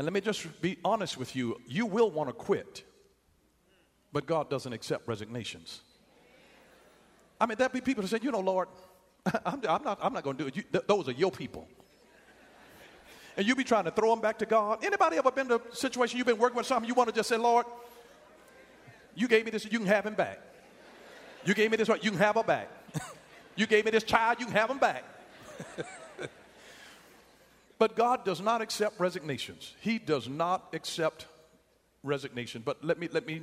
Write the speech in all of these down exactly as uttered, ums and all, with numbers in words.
And let me just be honest with you. You will want to quit, but God doesn't accept resignations. I mean, there'll be people who say, you know, Lord, I'm, I'm not, I'm not going to do it. You, th- those are your people. And you be trying to throw them back to God. Anybody ever been to a situation you've been working with something, you want to just say, Lord, you gave me this, you can have him back. You gave me this, you can have her back. You gave me this child, you can have him back. But God does not accept resignations. He does not accept resignation. But let me, let me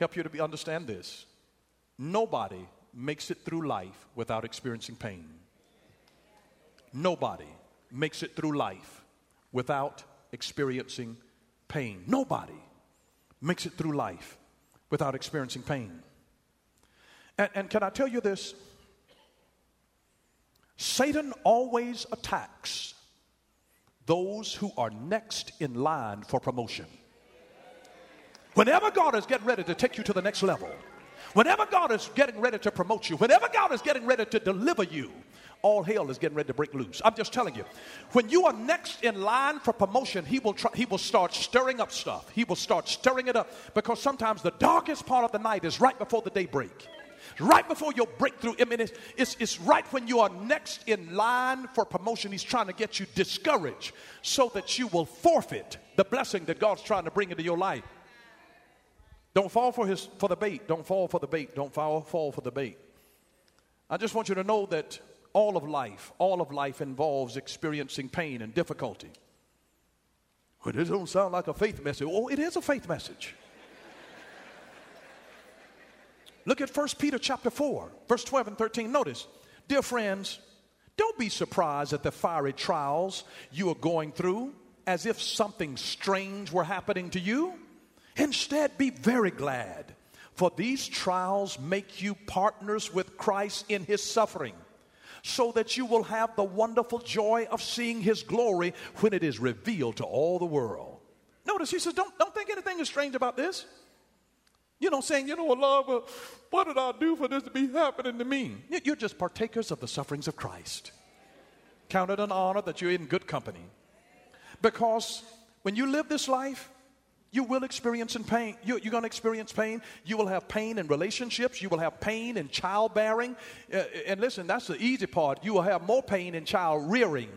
help you to be, understand this. Nobody makes it through life without experiencing pain. Nobody makes it through life without experiencing pain. Nobody makes it through life without experiencing pain. And, and can I tell you this? Satan always attacks those who are next in line for promotion. Whenever God is getting ready to take you to the next level, whenever God is getting ready to promote you, whenever God is getting ready to deliver you, all hell is getting ready to break loose. I'm just telling you, when you are next in line for promotion, he will try, he will start stirring up stuff. He will start stirring it up because sometimes the darkest part of the night is right before the daybreak. Right before your breakthrough, I mean, it's, it's, it's right when you are next in line for promotion. He's trying to get you discouraged so that you will forfeit the blessing that God's trying to bring into your life. Don't fall for his for the bait. Don't fall for the bait. Don't fall, fall for the bait. I just want you to know that all of life, all of life involves experiencing pain and difficulty. Well, this don't sound like a faith message. Oh, it is a faith message. Look at First Peter chapter four, verse twelve and thirteen. Notice, dear friends, don't be surprised at the fiery trials you are going through as if something strange were happening to you. Instead, be very glad, for these trials make you partners with Christ in his suffering, so that you will have the wonderful joy of seeing his glory when it is revealed to all the world. Notice, he says, don't, don't think anything is strange about this. You know, saying, you know, well, Lord, what did I do for this to be happening to me? You're just partakers of the sufferings of Christ. Count it an honor that you're in good company. Because when you live this life, you will experience pain. You're going to experience pain. You will have pain in relationships. You will have pain in childbearing. And listen, that's the easy part. You will have more pain in child rearing.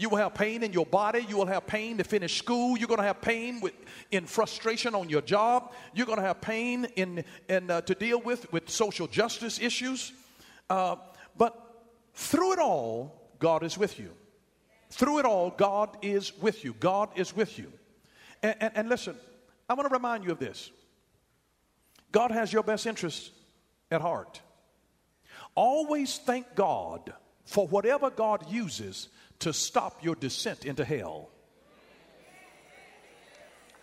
You will have pain in your body. You will have pain to finish school. You're going to have pain with, in frustration on your job. You're going to have pain in, in, uh, to deal with with social justice issues. Uh, but through it all, God is with you. Through it all, God is with you. God is with you. And, and, and listen, I want to remind you of this. God has your best interests at heart. Always thank God for whatever God uses to stop your descent into hell.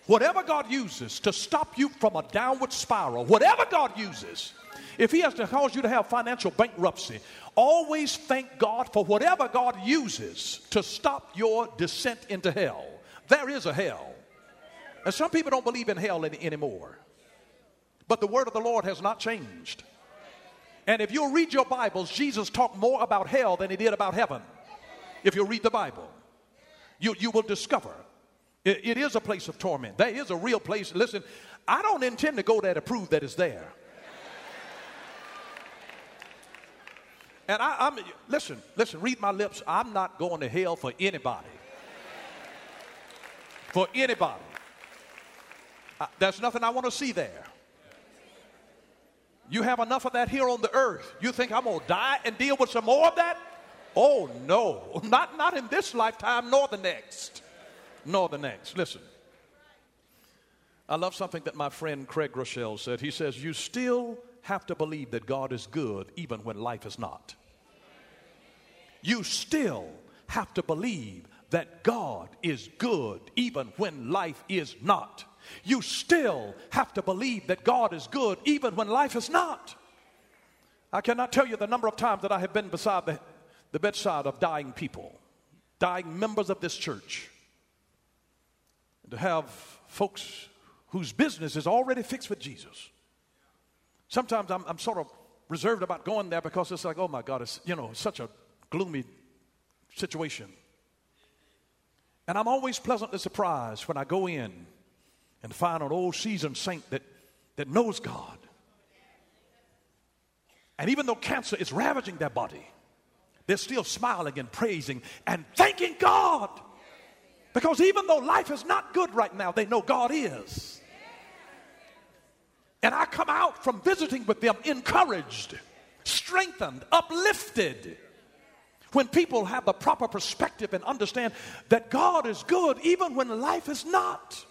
Whatever God uses to stop you from a downward spiral, whatever God uses, if he has to cause you to have financial bankruptcy, always thank God for whatever God uses to stop your descent into hell. There is a hell. And some people don't believe in hell any, anymore. But the word of the Lord has not changed. And if you'll read your Bibles, Jesus talked more about hell than he did about heaven. If you read the Bible, you, you will discover it, it is a place of torment. There is a real place. Listen, I don't intend to go there to prove that it's there. And I, I'm, listen, listen, read my lips. I'm not going to hell for anybody. For anybody. I, there's nothing I want to see there. You have enough of that here on the earth. You think I'm going to die and deal with some more of that? Oh, no, not, not in this lifetime, nor the next, nor the next. Listen, I love something that my friend Craig Rochelle said. He says, you still have to believe that God is good even when life is not. You still have to believe that God is good even when life is not. You still have to believe that God is good even when life is not. I cannot tell you the number of times that I have been beside the The bedside of dying people, dying members of this church. And to have folks whose business is already fixed with Jesus. Sometimes I'm, I'm sort of reserved about going there because it's like, oh my God, it's, you know, such a gloomy situation. And I'm always pleasantly surprised when I go in and find an old seasoned saint that, that knows God. And even though cancer is ravaging their body, they're still smiling and praising and thanking God. Because even though life is not good right now, they know God is. And I come out from visiting with them encouraged, strengthened, uplifted. When people have the proper perspective and understand that God is good even when life is not.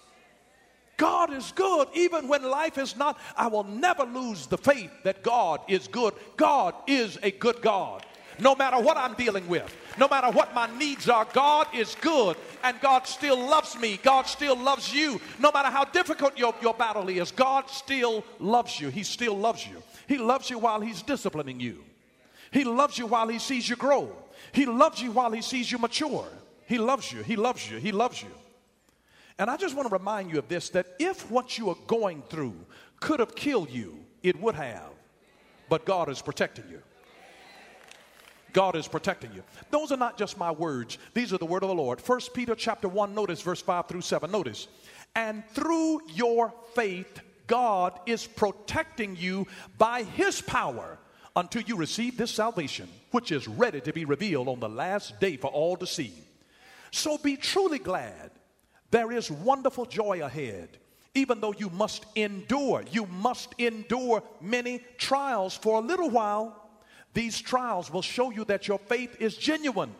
God is good even when life is not. I will never lose the faith that God is good. God is a good God. No matter what I'm dealing with, no matter what my needs are, God is good, and God still loves me. God still loves you. No matter how difficult your, your battle is, God still loves you. He still loves you. He loves you while he's disciplining you. He loves you while he sees you grow. He loves you while he sees you mature. He loves you. He loves you. He loves you. And I just want to remind you of this, that if what you are going through could have killed you, it would have. But God is protecting you. God is protecting you. Those are not just my words. These are the word of the Lord. First Peter chapter one, notice verse five through seven. Notice, and through your faith, God is protecting you by his power until you receive this salvation, which is ready to be revealed on the last day for all to see. So be truly glad. There is wonderful joy ahead, even though you must endure. You must endure many trials for a little while. These trials will show you that your faith is genuine.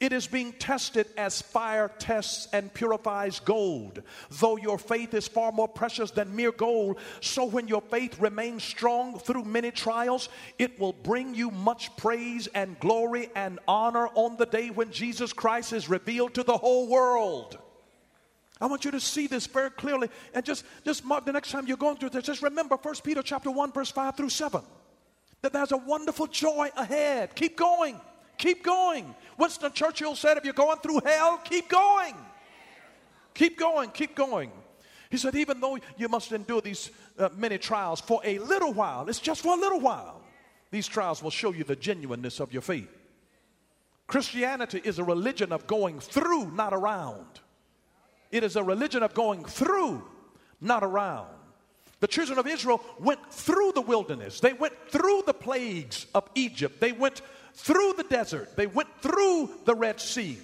It is being tested as fire tests and purifies gold, though your faith is far more precious than mere gold. So when your faith remains strong through many trials, it will bring you much praise and glory and honor on the day when Jesus Christ is revealed to the whole world. I want you to see this very clearly, and just, just mark the next time you're going through this. Just remember First Peter chapter one, verse five through seven. That there's a wonderful joy ahead. Keep going. Keep going. Winston Churchill said, if you're going through hell, keep going. Keep going. Keep going. He said, even though you must endure these uh, many trials for a little while, it's just for a little while, these trials will show you the genuineness of your faith. Christianity is a religion of going through, not around. It is a religion of going through, not around. The children of Israel went through the wilderness. They went through the plagues of Egypt. They went through the desert. They went through the Red Sea.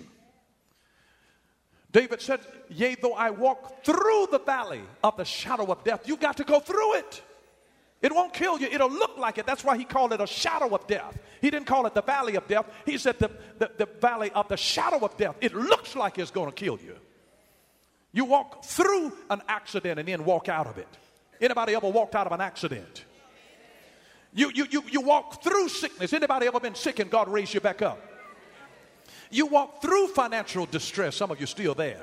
David said, yea, though I walk through the valley of the shadow of death. You got to go through it. It won't kill you. It'll look like it. That's why he called it a shadow of death. He didn't call it the valley of death. He said the, the, the valley of the shadow of death. It looks like it's going to kill you. You walk through an accident and then walk out of it. Anybody ever walked out of an accident? You, you, you, you walk through sickness. Anybody ever been sick and God raised you back up? You walk through financial distress. Some of you are still there.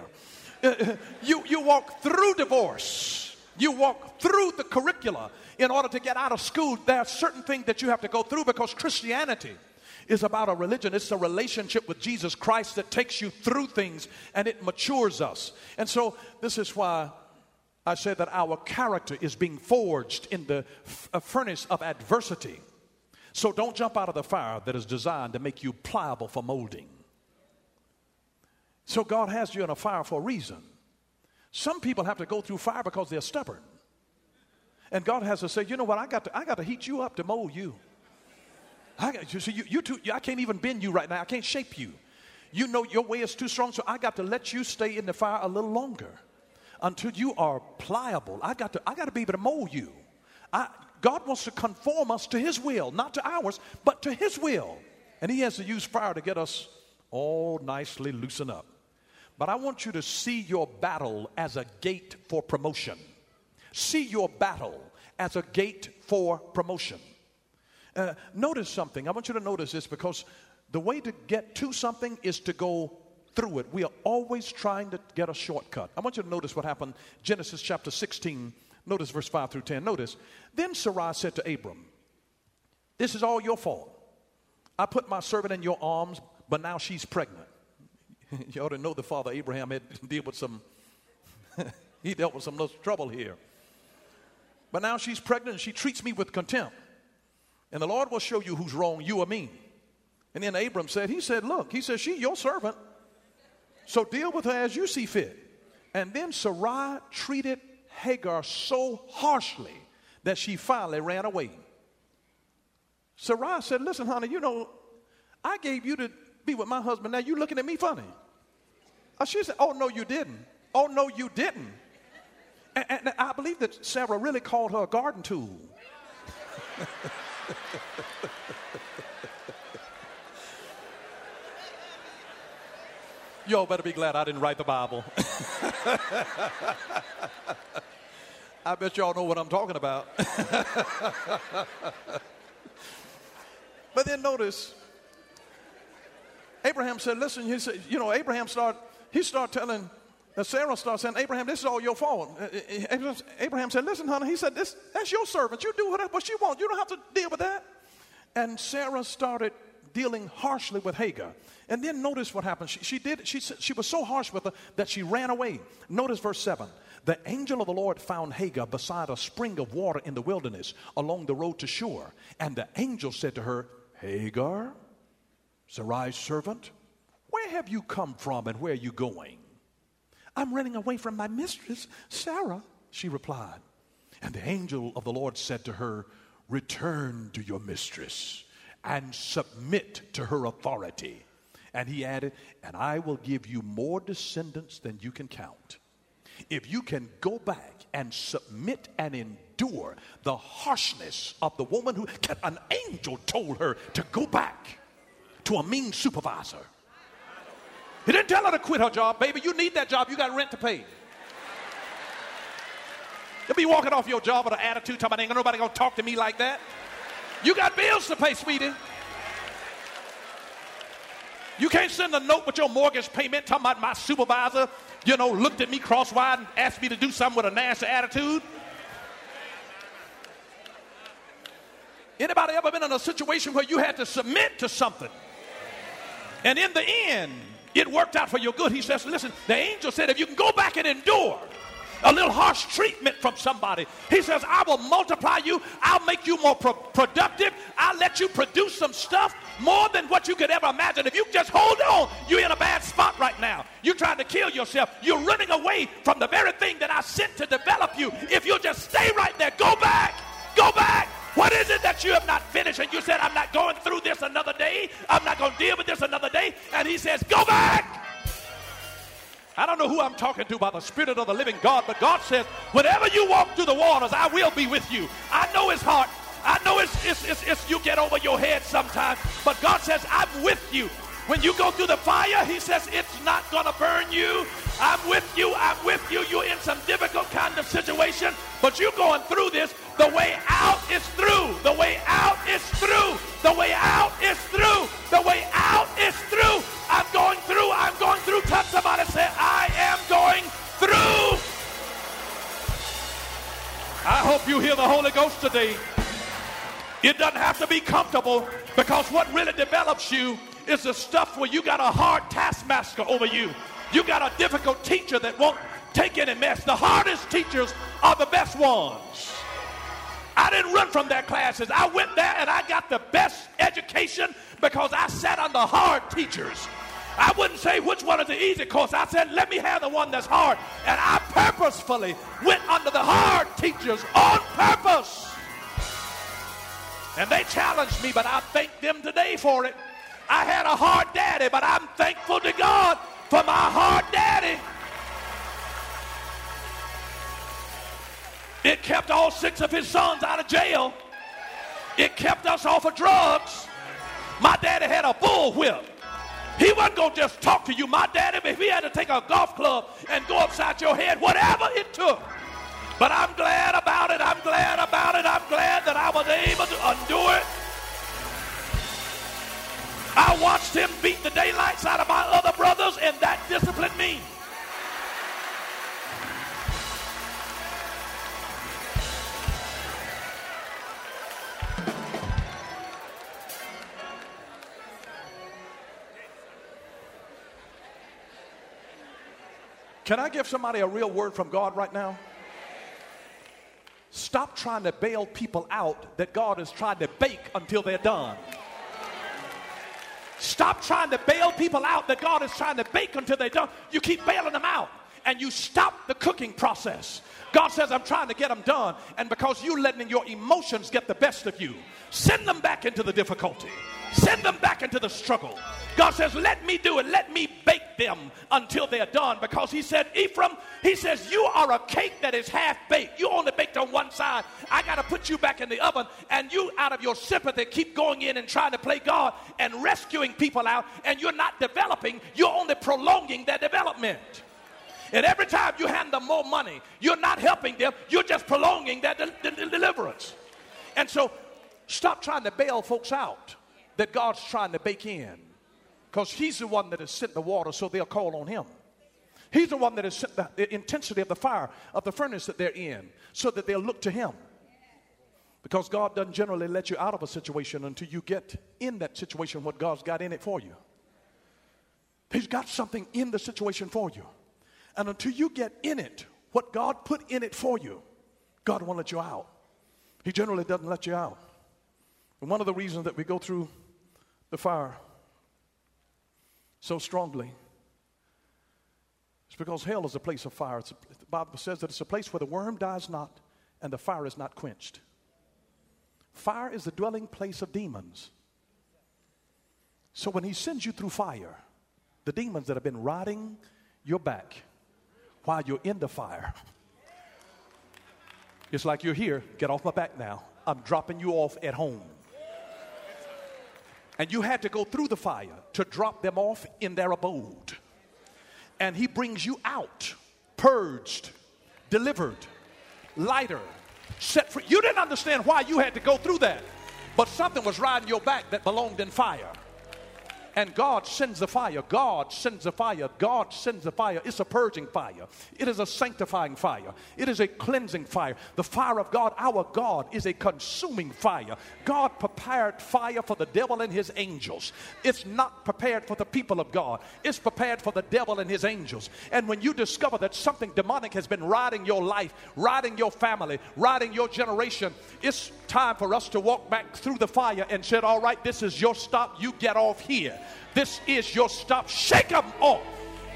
Uh, you, you walk through divorce. You walk through the curricula in order to get out of school. There are certain things that you have to go through because Christianity is about a religion. It's a relationship with Jesus Christ that takes you through things and it matures us. And so this is why I said that our character is being forged in the f- furnace of adversity. So don't jump out of the fire that is designed to make you pliable for molding. So God has you in a fire for a reason. Some people have to go through fire because they're stubborn. And God has to say, you know what, I got to, I got to heat you up to mold you. I, got, you, see, you, you too, I can't even bend you right now. I can't shape you. You know your way is too strong, so I got to let you stay in the fire a little longer. Until you are pliable, I got to I got to be able to mold you. I, God wants to conform us to his will, not to ours, but to his will. And he has to use fire to get us all nicely loosened up. But I want you to see your battle as a gate for promotion. See your battle as a gate for promotion. Uh, notice something. I want you to notice this, because the way to get to something is to go through it. We are always trying to get a shortcut. I want you to notice what happened. Genesis chapter sixteen, notice verse five through ten. Notice, then Sarai said to Abram, this is all your fault. I put my servant in your arms, but now she's pregnant. You ought to know the father Abraham had dealt with some, he dealt with some little trouble here. But now she's pregnant and she treats me with contempt. And the Lord will show you who's wrong, you or me. And then Abram said, he said, look, he said, she, your servant. So deal with her as you see fit. And then Sarai treated Hagar so harshly that she finally ran away. Sarai said, listen, honey, you know, I gave you to be with my husband. Now you're looking at me funny. She said, oh, no, you didn't. Oh, no, you didn't. And, and I believe that Sarah really called her a garden tool. Y'all better be glad I didn't write the Bible. I bet y'all know what I'm talking about. But then notice, Abraham said, listen, he said, you know, Abraham started, he started telling, Sarah started saying, Abraham, this is all your fault. Abraham said, listen, honey, he said, this, that's your servant. You do what you want. You don't have to deal with that. And Sarah started dealing harshly with Hagar. And then notice what happened. She, she did. She, she was so harsh with her that she ran away. Notice verse seven. The angel of the Lord found Hagar beside a spring of water in the wilderness along the road to Shur. And the angel said to her, Hagar, Sarai's servant, where have you come from and where are you going? I'm running away from my mistress, Sarah, she replied. And the angel of the Lord said to her, return to your mistress and submit to her authority. And he added, and I will give you more descendants than you can count. If you can go back and submit and endure the harshness of the woman who, an angel told her to go back to a mean supervisor. He didn't tell her to quit her job. Baby, you need that job. You got rent to pay. You'll be walking off your job with an attitude, talking about ain't nobody going to talk to me like that. You got bills to pay, sweetie. You can't send a note with your mortgage payment talking about my supervisor, you know, looked at me cross-eyed and asked me to do something with a nasty attitude. Anybody ever been in a situation where you had to submit to something? And in the end, it worked out for your good. He says, listen, the angel said, if you can go back and endure a little harsh treatment from somebody, he says, I will multiply you. I'll make you more pro- productive. I'll let you produce some stuff more than what you could ever imagine. If you just hold on, you're in a bad spot right now. You're trying to kill yourself. You're running away from the very thing that I sent to develop you. If you'll just stay right there, go back, go back. What is it that you have not finished? And you said, I'm not going through this another day. I'm not going to deal with this another day. And he says, go back. I don't know who I'm talking to by the Spirit of the living God, but God says, whenever you walk through the waters, I will be with you. I know it's hard. I know it's, it's, it's, it's you get over your head sometimes, but God says, I'm with you. When you go through the fire, he says, it's not going to burn you. I'm with you. I'm with you. You're in some difficult kind of situation, but you're going through this. The way out is through. The way out is through. The way out is through. The way out is through. I'm going through. I'm going through. Touch somebody and say, I am going through. I hope you hear the Holy Ghost today. It doesn't have to be comfortable, because what really develops you is the stuff where you got a hard taskmaster over you. You got a difficult teacher that won't take any mess. The hardest teachers are the best ones. I didn't run from their classes. I went there and I got the best education because I sat under hard teachers. I wouldn't say which one is the easy course. I said, let me have the one that's hard. And I purposefully went under the hard teachers on purpose. And they challenged me, but I thank them today for it. I had a hard daddy, but I'm thankful to God for my hard daddy. It kept all six of his sons out of jail. It kept us off of drugs. My daddy had a bullwhip. He wasn't going to just talk to you. My daddy, if he had to take a golf club and go upside your head, whatever it took. But I'm glad about it. I'm glad about it. I'm glad that I was able to endure it. I watched him beat the daylights out of my other brothers, and that disciplined me. Can I give somebody a real word from God right now? Stop trying to bail people out that God is trying to bake until they're done. Stop trying to bail people out that God is trying to bake until they don't. You keep bailing them out, and you stop the cooking process. God says, I'm trying to get them done, and because you're letting your emotions get the best of you, send them back into the difficulty. Send them back into the struggle. God says, let me do it. Let me bake them until they're done, because he said, Ephraim, he says, you are a cake that is half baked. You only baked on one side. I got to put you back in the oven, and you, out of your sympathy, keep going in and trying to play God and rescuing people out, and you're not developing. You're only prolonging their development. And every time you hand them more money, you're not helping them. You're just prolonging their de- de- deliverance. And so stop trying to bail folks out that God's trying to bake in, because he's the one that has sent the water, so they'll call on him. He's the one that has sent the, the intensity of the fire, of the furnace that they're in, so that they'll look to him. Because God doesn't generally let you out of a situation until you get in that situation what God's got in it for you. He's got something in the situation for you. And until you get in it, what God put in it for you, God won't let you out. He generally doesn't let you out. And one of the reasons that we go through the fire so strongly is because hell is a place of fire. It's a, the Bible says that it's a place where the worm dies not and the fire is not quenched. Fire is the dwelling place of demons. So when he sends you through fire, the demons that have been rotting your back while you're in the fire. It's like you're here. Get off my back now. I'm dropping you off at home. And you had to go through the fire to drop them off in their abode. And he brings you out, purged, delivered, lighter, set free. You didn't understand why you had to go through that. But something was riding your back that belonged in fire. And God sends the fire. God sends the fire. God sends the fire. It's a purging fire. It is a sanctifying fire. It is a cleansing fire. The fire of God, our God, is a consuming fire. God prepared fire for the devil and his angels. It's not prepared for the people of God. It's prepared for the devil and his angels. And when you discover that something demonic has been riding your life, riding your family, riding your generation, it's time for us to walk back through the fire and said, all right, this is your stop. You get off here. This is your stop. Shake them off.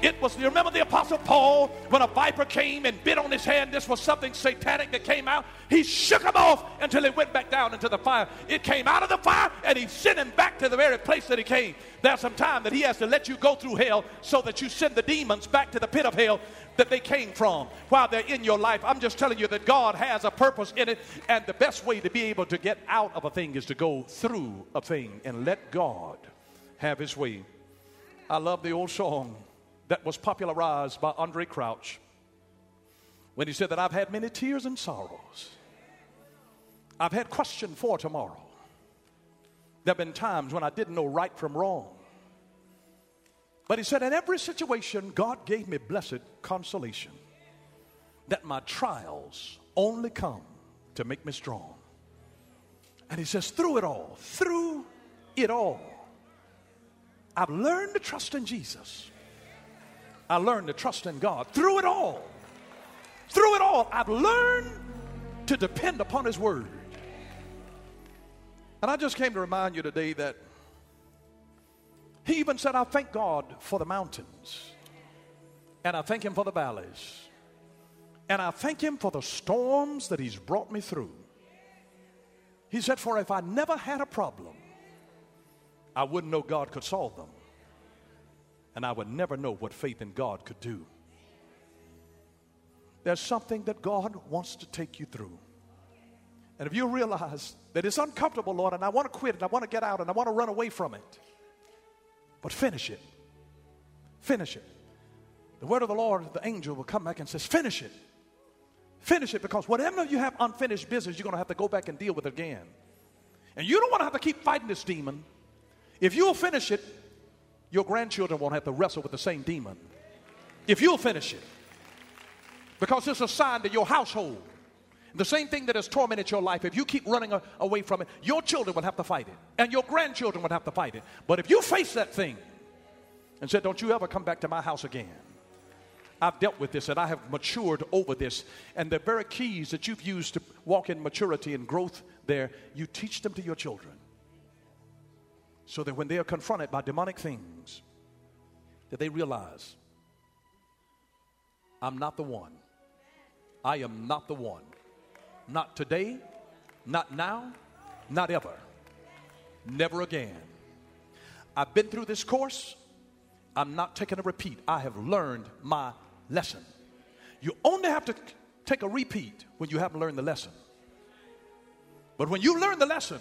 It was, you remember the Apostle Paul, when a viper came and bit on his hand, this was something satanic that came out. He shook him off until it went back down into the fire. It came out of the fire, and he sent him back to the very place that he came. There's some time that he has to let you go through hell so that you send the demons back to the pit of hell that they came from while they're in your life. I'm just telling you that God has a purpose in it, and the best way to be able to get out of a thing is to go through a thing and let God have his way. I love the old song that was popularized by Andre Crouch when he said that I've had many tears and sorrows. I've had question for tomorrow. There have been times when I didn't know right from wrong. But he said, in every situation, God gave me blessed consolation that my trials only come to make me strong. And he says, through it all, through it all, I've learned to trust in Jesus. I learned to trust in God. Through it all, through it all, I've learned to depend upon his word. And I just came to remind you today that he even said, I thank God for the mountains, and I thank him for the valleys, and I thank him for the storms that he's brought me through. He said, for if I never had a problem, I wouldn't know God could solve them, and I would never know what faith in God could do. There's something that God wants to take you through. And if you realize that it's uncomfortable, Lord, and I want to quit, and I want to get out, and I want to run away from it, but finish it. Finish it. The word of the Lord, the angel will come back and says, finish it. Finish it, because whatever you have unfinished business, you're going to have to go back and deal with it again. And you don't want to have to keep fighting this demon. If you'll finish it, your grandchildren won't have to wrestle with the same demon. If you'll finish it. Because it's a sign to your household. The same thing that has tormented your life, if you keep running a- away from it, your children will have to fight it. And your grandchildren will have to fight it. But if you face that thing and said, don't you ever come back to my house again. I've dealt with this and I have matured over this. And the very keys that you've used to walk in maturity and growth there, you teach them to your children. so that when they are confronted by demonic things, that they realize, I'm not the one. I am not the one. Not today, not now, not ever, never again. I've been through this course. I'm not taking a repeat. I have learned my lesson. You only have to take a repeat when you haven't learned the lesson. But when you learn the lesson,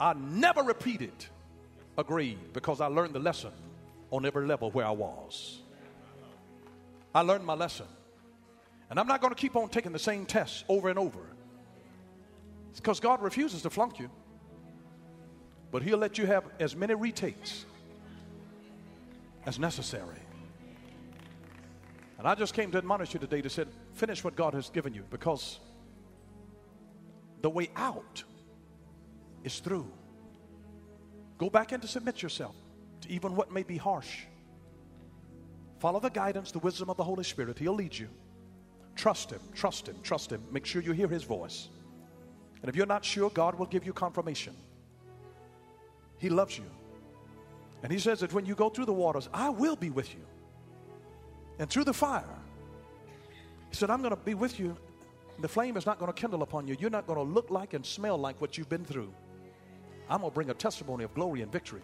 I never repeated a grade because I learned the lesson on every level where I was. I learned my lesson. And I'm not going to keep on taking the same tests over and over. It's because God refuses to flunk you. But He'll let you have as many retakes as necessary. And I just came to admonish you today to say, finish what God has given you, because the way out is through. Go back and to submit yourself to even what may be harsh. Follow the guidance, the wisdom of the Holy Spirit. He'll lead you. Trust Him, trust Him, trust Him. Make sure you hear His voice. And if you're not sure, God will give you confirmation. He loves you. And He says that when you go through the waters, I will be with you. And through the fire, He said, I'm going to be with you. The flame is not going to kindle upon you. You're not going to look like and smell like what you've been through. I'm going to bring a testimony of glory and victory.